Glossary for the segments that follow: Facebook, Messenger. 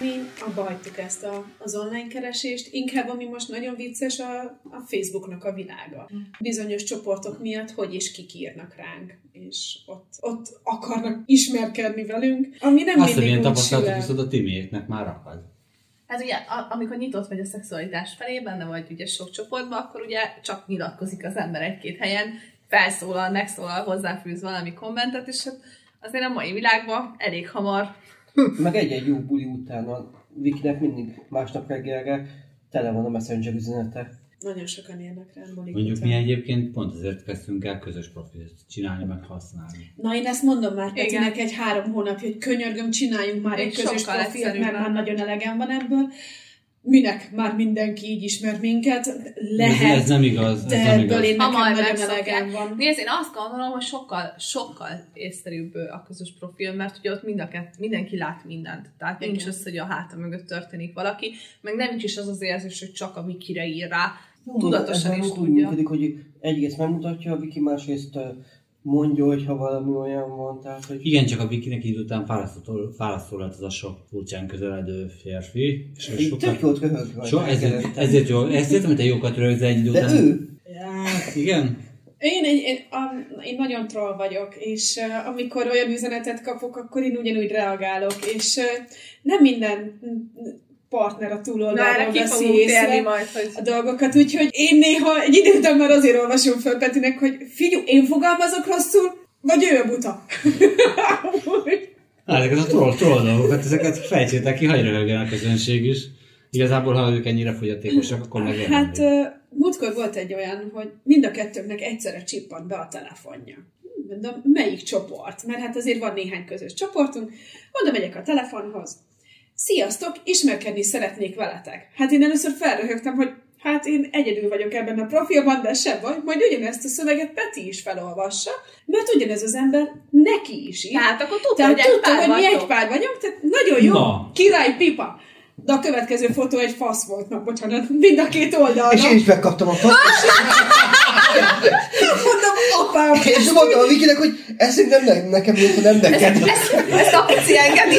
Mi abba hagytuk ezt az online keresést, inkább ami most nagyon vicces a Facebooknak a világa. Bizonyos csoportok miatt hogy is kikírnak ránk, és ott akarnak ismerkedni velünk, ami nem azt mindig úgy sülel. Azt viszont a timiéknek már akad. Hát ugye, amikor nyitott vagy a szexualitás felé, benne vagy ugye sok csoportban, akkor ugye csak nyilatkozik az ember egy-két helyen, felszólal, megszólal, hozzáfűz valami kommentet, és hát azért a mai világban elég hamar. Meg egy-egy jó buli után a Wikinek mindig másnap reggelre tele van a Messenger üzenete. Nagyon sokan érnek rá bulik. Mondjuk mi egyébként pont ezért kezdtünk el közös profilt csinálni, meg használni. Na én ezt mondom már Petinek egy 3 hónapja, hogy könyörgöm, csináljunk már egy közös profilt, mert már nagyon elegem van ebből. Minek? Már mindenki így ismer minket. Lehet. Ez nem igaz. De ebből én nekem nagyon elegem van. Nézd, én azt gondolom, hogy sokkal észszerűbb a közös profil, mert ugye ott mindenki lát mindent. Tehát nincs az, hogy a háta mögött történik valaki, meg nem is az az érzés, hogy csak a Wikire ír rá. Tudatosan is tudja. Úgy működik, hogy egyrészt megmutatja a Wiki, másrészt mondja, hogyha valami olyan van. Tehát, hogy... Igen, csak a Wikinek így után fárasztó lett az a sok furcsán közeledő férfi. Tök jót köhög vagy. Ezért jó. Ezt értem, hogy te jókat rögzel egy idő után. De ő? Ja, igen. Én nagyon troll vagyok, és amikor olyan üzenetet kapok, akkor én ugyanúgy reagálok, és nem minden... partner a túloldalról veszi észre majd, hogy... a dolgokat, úgyhogy én néha egy idő után már azért olvasom fel Petinek, hogy figyelj, én fogalmazok rosszul, vagy ő a buta. Hát ezek az a troll dolgokat, ezeket fejtsétek ki, hagyj röhögjen a közönség is. Igazából, ha ők ennyire fogyatékosak, akkor megjelenni. Hát múltkor volt egy olyan, hogy mind a kettőnknek egyszerre csippant be a telefonja. Mondom, melyik csoport? Mert hát azért van néhány közös csoportunk. Mondom, megyek a telefonhoz. Sziasztok, ismerkedni szeretnék veletek. Hát én először felröhögtem, hogy hát én egyedül vagyok ebben a profilban, de se baj, majd ugyanezt a szöveget Peti is felolvassa, mert ugyanez az ember neki is ír. Hát akkor tudtam, hogy mi egy pár vagyunk, tehát nagyon jó, na. Király pipa. De a következő fotó egy fasz volt, na bocsánat, mind a két oldalra. És én is megkaptam a fasz. Mondom, apám. És mondtam a Wikinek, hogy ez nekem jó, nem neked. Ezt a pici engedi.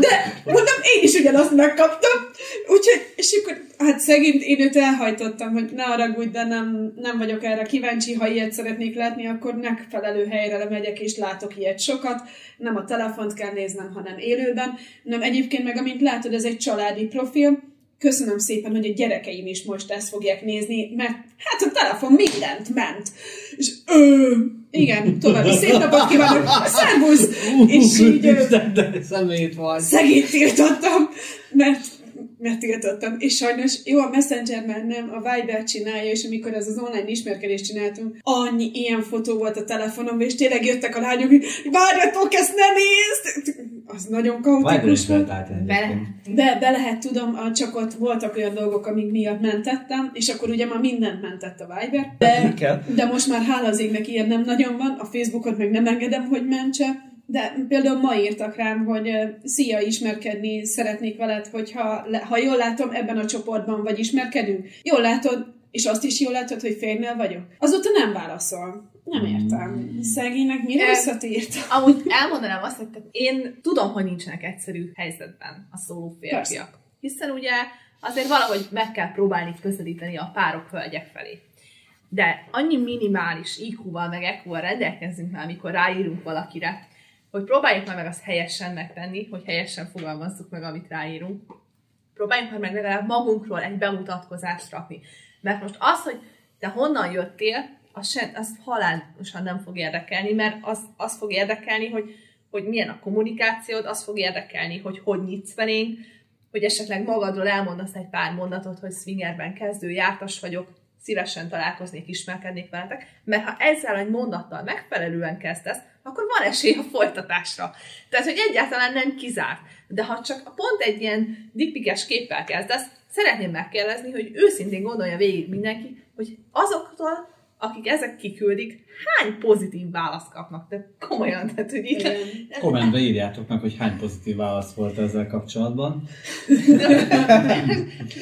De mondom, én is ugyanazt megkaptam. Úgyhogy, és akkor, hát szegényt én őt elhajtottam, hogy ne haragudj, de nem vagyok erre kíváncsi, ha ilyet szeretnék látni, akkor megfelelő helyre megyek, és látok ilyet sokat. Nem a telefont kell néznem, hanem élőben. Nem, egyébként meg, amint látod, ez egy családi profil. Köszönöm szépen, hogy a gyerekeim is most ezt fogják nézni, mert hát a telefon mindent ment. És igen, további szép napot kívánok, szervusz! És így szemét van. Szegényt tiltottam, mert tiltottam. És sajnos jó, a Messenger már nem, a Viber csinálja, és amikor ez az online ismerkedést csináltunk, annyi ilyen fotó volt a telefonomban, és tényleg jöttek a lányok, hogy várjatok, ezt ne nézd! Az nagyon kaotikus volt. Be lehet, tudom, csak ott voltak olyan dolgok, amik miatt mentettem, és akkor ugye már mindent mentett a Viber. De most már hála az égnek ilyen nem nagyon van, a Facebookot meg nem engedem, hogy mentse. De például ma írtak rám, hogy szia, ismerkedni szeretnék veled, hogyha ha jól látom, ebben a csoportban vagy ismerkedünk. Jól látod, és azt is jól látod, hogy férnél vagyok. Azóta nem válaszol. Nem értem. Szegénynek mire visszatírtam? Amúgy elmondanám azt, hogy én tudom, hogy nincsenek egyszerű helyzetben a szóló férfiak. Hiszen ugye azért valahogy meg kell próbálni közelíteni a párok hölgyek felé. De annyi minimális IQ-val meg EQ-val rendelkezzünk már, amikor ráírunk valakire, hogy próbáljuk már meg azt helyesen megtenni, hogy helyesen fogalmazzuk meg, amit ráírunk. Próbáljuk már meg legalább magunkról egy bemutatkozást rakni. Mert most az, hogy te honnan jöttél, az halálosan nem fog érdekelni, mert az fog érdekelni, hogy milyen a kommunikációd, az fog érdekelni, hogy nyitsz felénk, hogy esetleg magadról elmondasz egy pár mondatot, hogy swingerben kezdő jártas vagyok, szívesen találkoznék, ismerkednék veletek, mert ha ezzel egy mondattal megfelelően kezdesz, akkor van esély a folytatásra. Tehát, hogy egyáltalán nem kizárt. De ha csak pont egy ilyen dickpikes képpel kezdesz, szeretném megkérdezni, hogy őszintén gondolja végig mindenki, hogy azoktól, akik ezek kiküldik, hány pozitív választ kapnak? De komolyan, tehát, hogy így... Kommentbe írjátok meg, hogy hány pozitív válasz volt ezzel kapcsolatban.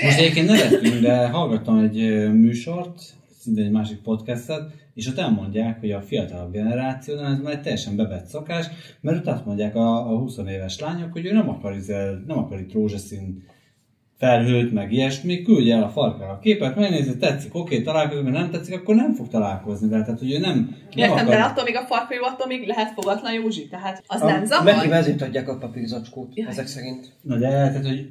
Most egyébként ne lettünk, de hallgattam egy műsort, szintén egy másik podcastet, és ott elmondják, hogy a fiatalabb generációnál ez már teljesen bevett szakás, mert ott azt mondják a 20 éves lányok, hogy ő nem akar itt rózsaszín felhőt, meg ilyesmi, küldje el a farkára a képet, megnézi, tetszik, oké, találkozunk, mert nem tetszik, akkor nem fog találkozni vele, tehát hogy ő nem akar... De attól még a farka jó, attól még lehet fogatlan Józsi, tehát az nem zavar. Neki vezét adják a papírzacskót, ezek szerint. Na de, tehát hogy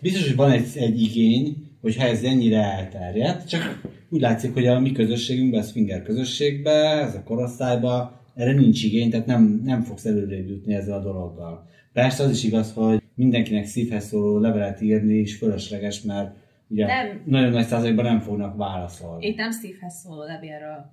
biztos, hogy van egy igény, hogyha ez ennyire elterjedt, csak úgy látszik, hogy a mi közösségünkben, a swinger közösségben, ez a korosztályban erre nincs igény, tehát nem fogsz előrébb jutni ezzel a dologgal. Persze az is igaz, hogy mindenkinek szívhez szóló levelet írni is fölösleges, mert ugye nem, nagyon nagy százalékban nem fognak válaszolni. Én nem szívhez szóló levélről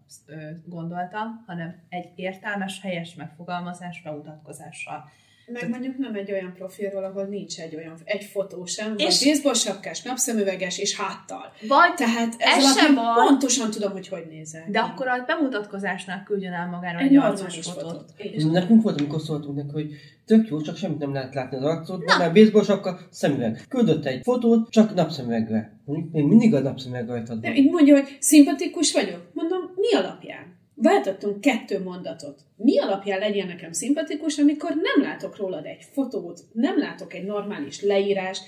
gondoltam, hanem egy értelmes, helyes megfogalmazásra, mutatkozással. Meg mondjuk nem egy olyan profilról, ahol nincs egy fotó sem, vagy baseball-sapkás, napszemüveges és háttal. Vagy tehát ez sem van. Pontosan tudom, hogy nézel. De akkor a bemutatkozásnál küldjön el magára egy arcos fotót. Nekünk volt, amikor szóltunk neki, hogy tök jó, csak semmit nem lehet látni az arcot, mert baseball-sapka, szemüveg. Küldött egy fotót, csak napszemüvegre. Még mindig a napszemüveg rajtad van. Így mondja, hogy szimpatikus vagyok. Mondom, mi alapján? Váltottunk 2 mondatot. Mi alapján legyen nekem szimpatikus, amikor nem látok rólad egy fotót, nem látok egy normális leírást,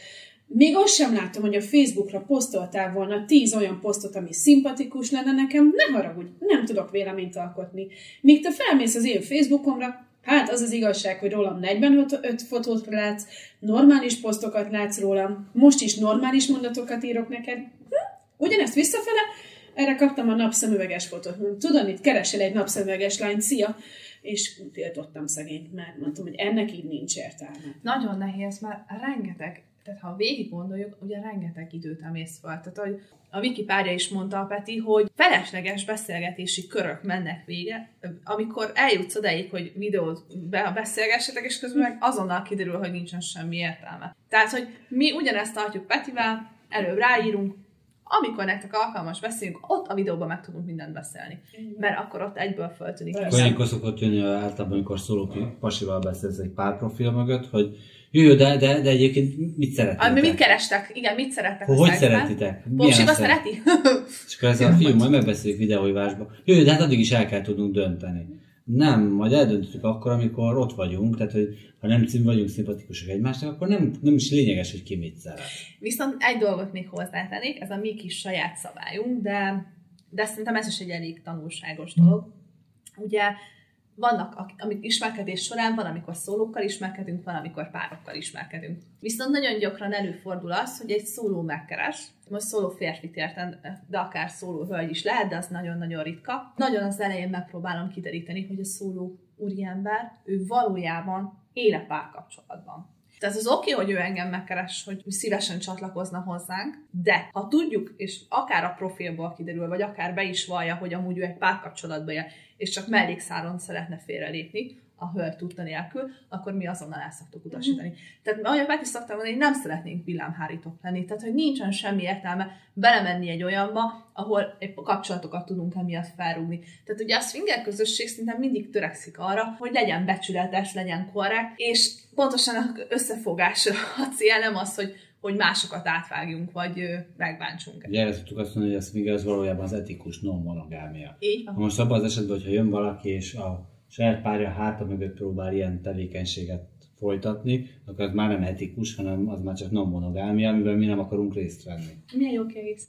még azt sem látom, hogy a Facebookra posztoltál volna 10 olyan posztot, ami szimpatikus lenne nekem, ne haragudj, nem tudok véleményt alkotni. Míg te felmész az én Facebookomra, hát az az igazság, hogy rólam 45 fotót látsz, normális posztokat látsz rólam, most is normális mondatokat írok neked, ugyanezt visszafele. Erre kaptam a napszemüveges fotót. Tudod, itt keresel egy napszemüveges lányt, szia! És tiltottam szegényt, mert mondtam, hogy ennek így nincs értelme. Nagyon nehéz, mert rengeteg, tehát ha végig gondoljuk, ugye rengeteg időt emész fel. Tehát, hogy a Viki párja is mondta a Peti, hogy felesleges beszélgetési körök mennek végre, amikor eljutsz odáig, hogy videót beszélgessetek, és közben meg azonnal kiderül, hogy nincsen semmi értelme. Tehát, hogy mi ugyanezt tartjuk Petivel, előbb ráírunk, amikor nektek alkalmas beszélünk, ott a videóban meg tudunk mindent beszélni. Mert akkor ott egyből föltűnik. Olyankor szokott jönni általában, amikor szóló pasival beszélsz egy pár profil mögött, hogy jó, de egyébként mit szeretnétek? Mit kerestek? Igen, mit szerettek? Hogy szeretitek? Popsiba szereti? És akkor ez a fiú, majd megbeszéljük videóhívásban. Jó, de hát addig is el kell tudnunk dönteni. Nem, majd eldöntjük akkor, amikor ott vagyunk, tehát hogy ha nem vagyunk szimpatikusak egymásnak, akkor nem is lényeges, hogy ki mit szeret. Viszont egy dolgot még hozzátennék, ez a mi kis saját szabályunk, de szerintem ez is egy elég tanulságos dolog. Ugye vannak, amik ismerkedés során van, amikor szólókkal ismerkedünk, van, amikor párokkal ismerkedünk. Viszont nagyon gyakran előfordul az, hogy egy szóló megkeres, most szóló férfit értem, de akár szóló hölgy is lehet, de az nagyon-nagyon ritka. Nagyon az elején megpróbálom kideríteni, hogy a szóló úriember, ő valójában él a párkapcsolatban. Tehát az oké, hogy ő engem megkeres, hogy szívesen csatlakozna hozzánk, de ha tudjuk, és akár a profilból kiderül, vagy akár be is vallja, hogy amúgy ő egy párkapcsolatban él, és csak mellékszáron szeretne félrelépni, a hölgy tudta nélkül, akkor mi azonnal el szoktuk utasítani. Tehát ahogy meg is szoktam mondani, nem szeretnénk villámhárítók lenni. Tehát, hogy nincsen semmi értelme belemenni egy olyanba, ahol épp a kapcsolatokat tudunk emiatt felrúgni. Tehát ugye a swinger közösség szinte mindig törekszik arra, hogy legyen becsületes, legyen korrekt, és pontosan az összefogásra a cél, nem az, hogy másokat átvágjunk, vagy megbántsunk. Ugye erre szoktuk azt mondani, hogy a swinger az valójában az etikus non-monogámia. Most abban az esetben, hogyha jön valaki és a saját párja háta mögött próbál ilyen tevékenységet folytatni, akkor az már nem etikus, hanem az már csak nem monogámia, amiben mi nem akarunk részt venni. Milyen jó kérdést.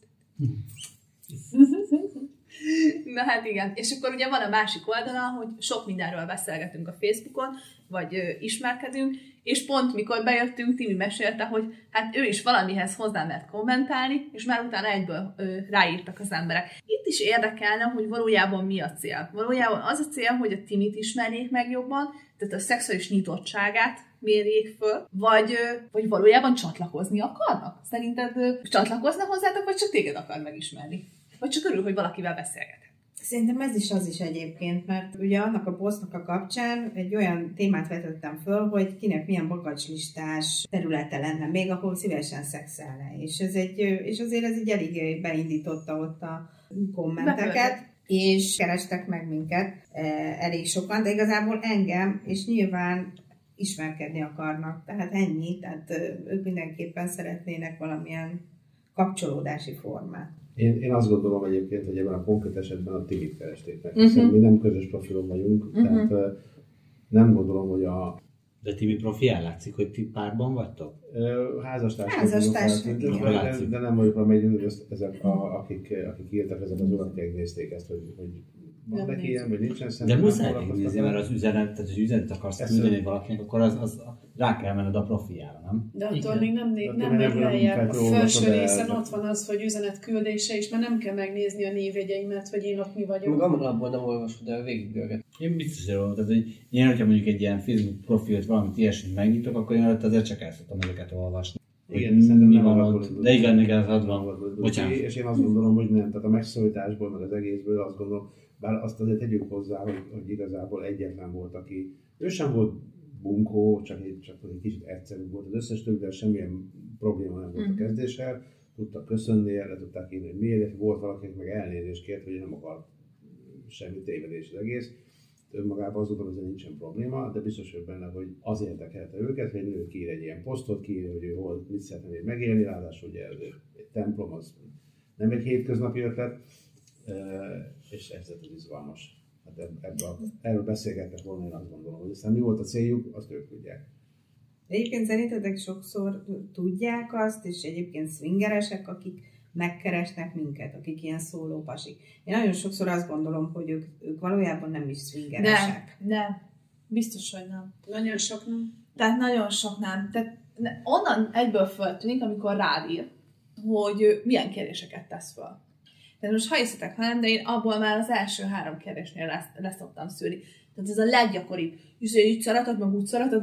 Na hát igen. És akkor ugye van a másik oldala, hogy sok mindenről beszélgetünk a Facebookon, vagy ismerkedünk, és pont mikor bejöttünk, Timi mesélte, hogy hát ő is valamihez hozzá mert kommentálni, és már utána egyből ráírtak az emberek. Itt is érdekelne, hogy valójában mi a cél. Valójában az a cél, hogy a Timit ismerjék meg jobban, tehát a szexuális nyitottságát mérjék föl, vagy valójában csatlakozni akarnak? Szerinted csatlakozna hozzátok, vagy csak téged akar megismerni? Vagy csak örül, hogy valakivel beszélget? Szerintem ez is az is egyébként, mert ugye annak a posztnak a kapcsán egy olyan témát vetettem föl, hogy kinek milyen bagacslistás területe lenne, még ahol szívesen szexelne. És azért ez így elég beindította ott a kommenteket, és kerestek meg minket elég sokan, de igazából engem, és nyilván ismerkedni akarnak. Tehát ennyi, tehát ők mindenképpen szeretnének valamilyen kapcsolódási formát. Én azt gondolom egyébként, hogy ebben a konkrét esetben a tigit keresték meg, hiszen mi nem közös profilon vagyunk, tehát nem gondolom, hogy a... De Tibi profián látszik, hogy ti párban vagytok? Házastársak, de nem vagyok, amelyik ezek, akik írtak, ezek az urak nézték ezt, hogy van neki ilyen, vagy nincsen szemben. De muszáj megnézni, mert az üzenet akarsz küldeni valakinek, akkor az rá kell menned a profiára, nem? De attól még nem megy lejjebb. A felső részen ott van az, hogy üzenet küldése, és már nem kell megnézni a névjegyeimet, hogy én ott mi vagyok. Meg amúgy nem olvasod el végig. Én biztos jól voltam, hogy én, hogyha mondjuk egy ilyen Facebook profilt, valamit ilyesmit megnyitok, akkor én előtt azért csak el szoktam ezeket olvasni. Igen, szerintem nem alakult. De igen, az van. Bocsánat. És én azt gondolom, hogy nem. Tehát a megszólításból, meg az egészből azt gondolom, bár azt azért tegyük hozzá, hogy igazából egyetlen volt, aki ő sem volt bunkó, csak egy kicsit egyszerűbb volt az összes többivel, semmilyen probléma nem volt a kezdéssel, tudtak köszönni, el tudták írni, hogy miért, volt valakinek meg elnézést kért, hogy nem akart semmi tévedés az egész. Önmagában azt gondolom, hogy ez nincsen probléma, de biztos vagyok benne, hogy az érdekelte őket, hogy egy nő kiír egy ilyen posztot, kiír, hogy ő hol mit szeretne még megélni, ráadásul ugye egy templom, az nem egy hétköznapi ötlet. És ez az izgalmas. Hát erről beszélgettek volna, én azt gondolom, hogy aztán mi volt a céljuk, azt ők tudják. Egyébként szerintetek sokszor tudják azt, és egyébként swingeresek, akik megkeresnek minket, akik ilyen szólópasik. Én nagyon sokszor azt gondolom, hogy ők valójában nem is swingeresek. Nem, biztos, hogy nem. Nagyon sok nem. Tehát nagyon sok nem. Tehát onnan egyből föltűnik, amikor rád ír, hogy milyen kérdéseket tesz fel. Tehát most ha hiszitek, ha nem, de én abból már az első 3 kérdésnél leszoktam szűrni. Tehát ez a leggyakoribb. Így szaratod,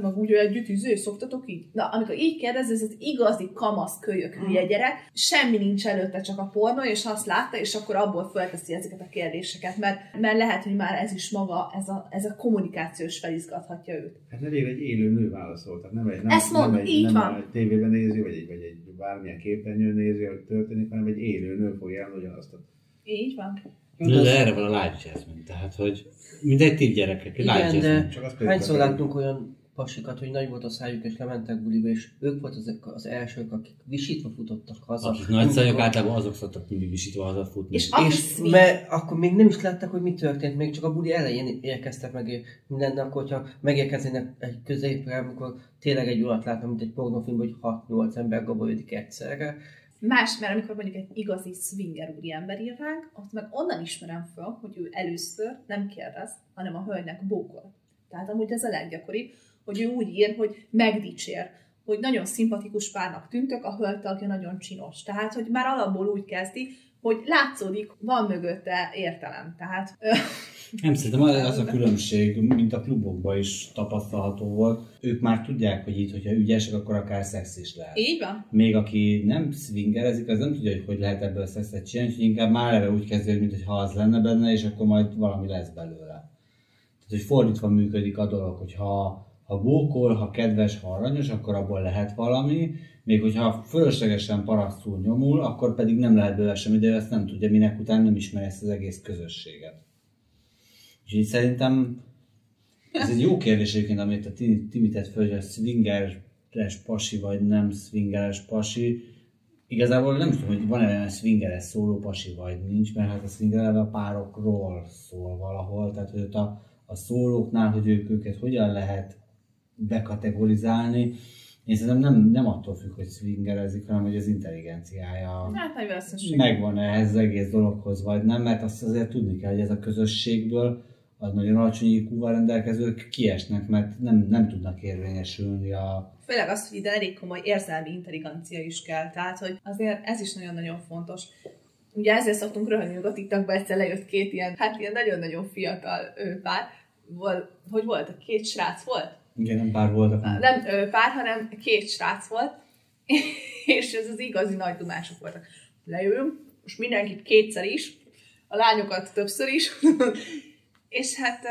meg úgy együtt, szoktatok így? Na, amikor így kérdez, ez az igazi kamasz kölyök hülye gyerek, semmi nincs előtte, csak a pornó, és azt látta, és akkor abból felteszi ezeket a kérdéseket, mert lehet, hogy már ez is maga, ez a kommunikációs felizgathatja őt. Hát elég egy élő nő válaszol, tehát nem egy tévében nézi, vagy egy bármilyen képernyőn nézi, hogy történik, hanem egy élő nő fogja elmondani azt. Így van. De erre van a live jazzment, tehát hogy mindegy ti gyerekek, live jazzment. Hányszor láttunk olyan pasikat, hogy nagy volt a szájuk és lementek buliba, és ők volt az elsők, akik visítva futottak haza. Akik nagy szájuk általában azok szoktak mindig visítva hazafutni. És mert akkor még nem is látták, hogy mi történt, még csak a buli elején érkeztek meg minden, akkor ha megérkeznének egy középre, amikor tényleg egy urat látnak, mint egy pornófilmben, hogy 6-8 ember gabolyodik egyszerre. Más, mert amikor mondjuk egy igazi swinger úri ember ír ránk, ott meg onnan ismerem fel, hogy ő először nem kérdez, hanem a hölgynek bókol. Tehát amúgy ez a leggyakoribb, hogy ő úgy ír, hogy megdicsér, hogy nagyon szimpatikus párnak tűntök, a hölgy tagja nagyon csinos. Tehát, hogy már alapból úgy kezdi, hogy látszódik, van mögötte értelem. Tehát... Nem szerintem az a különbség, mint a klubokban is tapasztalható volt. Ők már tudják, hogy itt, hogyha ügyesek, akkor akár szex is lehet. Így van. Még aki nem swingerezik, az nem tudja, hogy lehet ebből szexet csinálni, hogy inkább már eleve úgy kezdődik, mintha az lenne benne, és akkor majd valami lesz belőle. Tehát, hogy fordítva működik a dolog, hogy ha bókol, ha kedves, ha aranyos, akkor abból lehet valami, még hogyha fölöslegesen parasztul nyomul, akkor pedig nem lehet belőle semmi, de ezt nem tudja, minek után nem ismeri ezt az egész közösséget. Úgyhogy szerintem ez egy jó kérdés egyébként, amit a Timi tett föl, hogy a swingeres pasi vagy nem swingeres pasi. Igazából nem tudom, hogy van-e olyan swingeres szóló pasi vagy nincs, mert hát a swingerelve a párokról szól valahol, tehát hogy ott a szólóknál, hogy őket hogyan lehet bekategorizálni. Én szerintem nem attól függ, hogy swingerezik, hanem hogy az intelligenciája megvan ehhez az egész dologhoz, vagy nem, mert azt azért tudni kell, hogy ez a közösségből a nagyon alacsony IQ-val rendelkezők kiesnek, mert nem tudnak érvényesülni a... Főleg az, hogy ide elég komoly érzelmi intelligencia is kell, tehát hogy azért ez is nagyon-nagyon fontos. Ugye ezért szoktunk röhögni, hogy ittakba egyszer lejött 2 ilyen, hát ilyen nagyon-nagyon fiatal pár, hogy volt, a 2 srác volt? Igen, nem pár voltak. Nem pár, hanem 2 srác volt, és ez az igazi nagy dumások voltak. Leülünk, most mindenkit 2-szer is, a lányokat többször is, és hát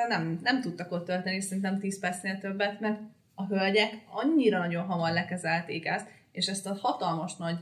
nem tudtak ott tölteni, szerintem 10 percnél többet, mert a hölgyek annyira nagyon hamar lekezelték ezt, és ezt a hatalmas nagy,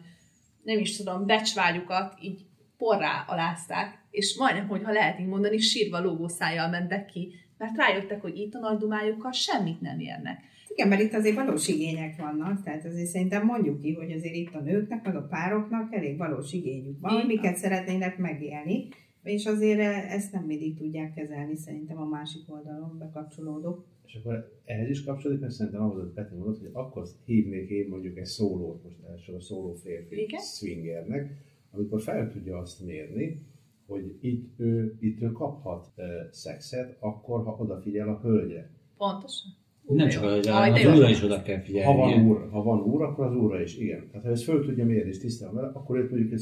nem is tudom, becsvágyukat így porrá alázták, és majdnem, hogyha lehet így mondani, sírva lógó szájjal mentek ki, mert rájöttek, hogy itt a nagy dumájukkal semmit nem érnek. Igen, mert itt azért valós igények vannak, tehát azért szerintem mondjuk ki, hogy azért itt a nőknek, meg a pároknak elég valós igényük van, miket szeretnének megélni, és azért ezt nem mindig tudják kezelni, szerintem a másik oldalon bekapcsolódok. És akkor ehhez is kapcsolódik, mert szerintem ahhoz, hogy Peti mondott, hogy akkor hívnék én mondjuk egy szólót, most elsősorban a szóló férfi swingernek, amikor fel tudja azt mérni, hogy itt ő kaphat szexet, akkor ha odafigyel a hölgyre. Pontosan. Nem csak a hölgyre, hanem az úrra is oda kell figyelni. Ha van úr, akkor az úrra is, igen. Tehát ha ezt föl tudja mérni és tisztában vele, akkor őt mondjuk egy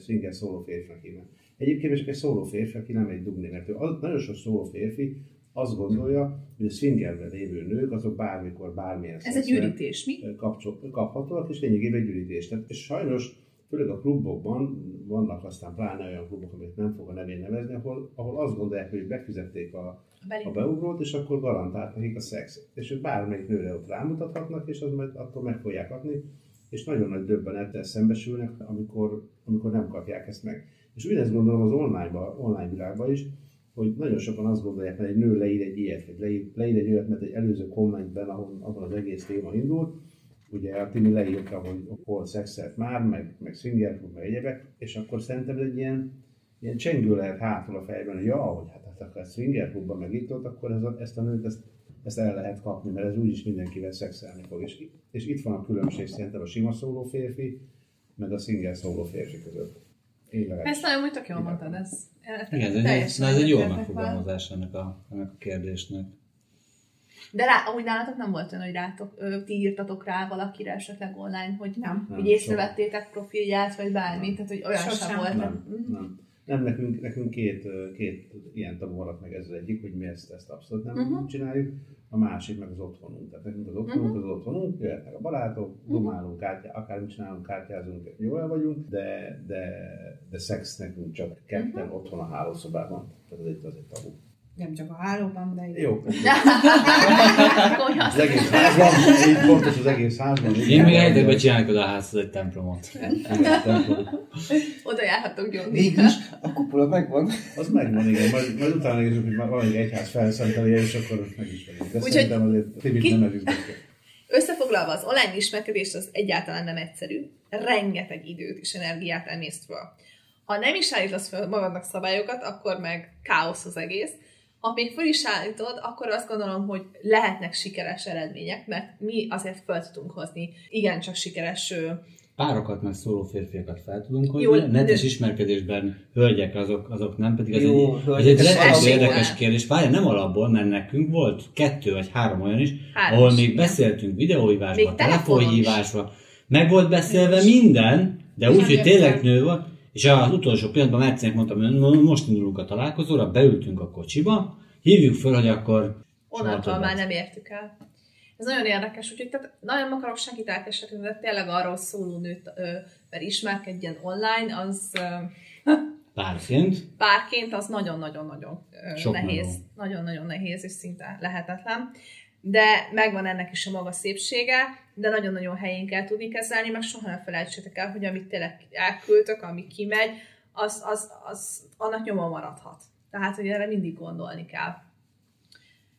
swinger szóló férfinek hívnak. Egyébként csak egy szóló férfi, aki nem egy dugni, mert nagyon sok szóló férfi azt gondolja, hogy a swingerben lévő nők azok bármikor, bármilyen szexet kaphatóak, és lényegében egy ürítés. Tehát, és sajnos főleg a klubokban vannak aztán pláne olyan klubok, amit nem fog a nevén nevezni, ahol azt gondolják, hogy befizették a beugrót, és akkor garantált nekik a szex. És ők bármelyik nőre ott rámutathatnak, és az majd attól meg fogják adni, és nagyon nagy döbbenettel szembesülnek, amikor nem kapják ezt meg. És ugyanezt gondolom az online világban is, hogy nagyon sokan azt gondolják, mert egy nő leír egy ilyet, vagy leír egy olyat, mert egy előző kommentben, ahol az egész téma indult, ugye a Timi leírta, hogy hol szexelt már, meg swinger klub, meg egyebek, és akkor szerintem egy ilyen csengő lehet hátul a fejben, hogy ahogy hát akkor a swinger klubban meg itt ott, akkor ezt a nőt el lehet kapni, mert ez úgyis mindenkivel szexelni fog. És itt van a különbség szerintem a sima szóló férfi, meg a swinger szóló férfi között. Ezt nagyon tök jól mondtad, ez egy jól megfogalmazás ennek a kérdésnek. De amúgy nálatok nem volt olyan, hogy ti írtatok rá valakire esetleg online, hogy nem hogy észrevettétek profilját, vagy bármit, tehát hogy olyan sem volt. Nem, nekünk két ilyen tagunk maradt meg, ez az egyik, hogy mi ezt abszolút nem csináljuk, a másik meg az otthonunk. Tehát nekünk az otthonunk, jöhetnek a barátok, dumálunk, akármit csinálunk, kártyázunk, jól vagyunk, de szex nekünk csak ketten otthon a hálószobában, tehát ez egy tabu. Nem csak a hálóban, de jó. Az egész házban, így pontos az egész házban. Én még egyébként csináljuk oda a házhoz egy templomot. Oda járhatok gyorsan. Mégis a kupola megvan. Az megvan, igen. Majd utána nézzük, hogy már valami egyház felszenteli, és akkor megismerjük. De szerintem azért Timit nem elvisznek. Összefoglalva, az online ismerkedés az egyáltalán nem egyszerű. Rengeteg időt és energiát emész róla. Ha nem is állítasz fel magadnak szabályokat, akkor meg káosz az egész. Ha még föl is állítod, akkor azt gondolom, hogy lehetnek sikeres eredmények, mert mi azért fel tudunk hozni igencsak sikeres... Párokat, meg szóló férfiakat fel tudunk hozni. Netes ismerkedésben hölgyek azok nem, pedig az jó, egy érdekes kérdés. Várjál, nem alapból, mert nekünk volt 2 vagy 3 olyan is, ahol még beszéltünk videóhívásba, telefonhívásba, meg volt beszélve minden, de úgy, hogy tényleg nő volt. És az utolsó pillanatban Mercinek mondtam, hogy most indulunk a találkozóra, beültünk a kocsiba, hívjuk föl, hogy akkor... Onnantól már nem értük el. Ez nagyon érdekes, úgyhogy tehát nagyon akarok senkit elkeserteni, de tényleg arról szóló nőt, mert ismerkedjen online, az... Párként az nagyon-nagyon-nagyon nehéz. Nagyon-nagyon nehéz, és szinte lehetetlen. De megvan ennek is a maga szépsége, de nagyon-nagyon helyén kell tudni kezelni, meg soha nem felejtsétek el, hogy amit tényleg elküldtök, ami kimegy, az annak nyoma maradhat. Tehát, hogy erre mindig gondolni kell.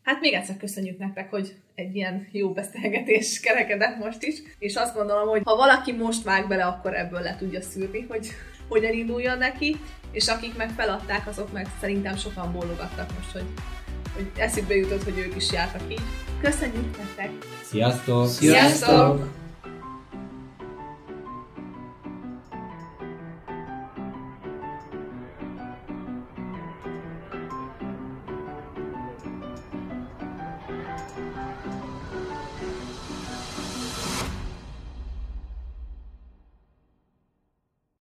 Hát még egyszer köszönjük nektek, hogy egy ilyen jó beszélgetés kerekedett most is, és azt gondolom, hogy ha valaki most vág bele, akkor ebből le tudja szűrni, hogy hogyan induljon neki, és akik meg feladták, azok meg szerintem sokan bólogattak most, hogy eszükbe jutott, hogy ők is jártak így. Köszönjük nektek! Sziasztok! Sziasztok!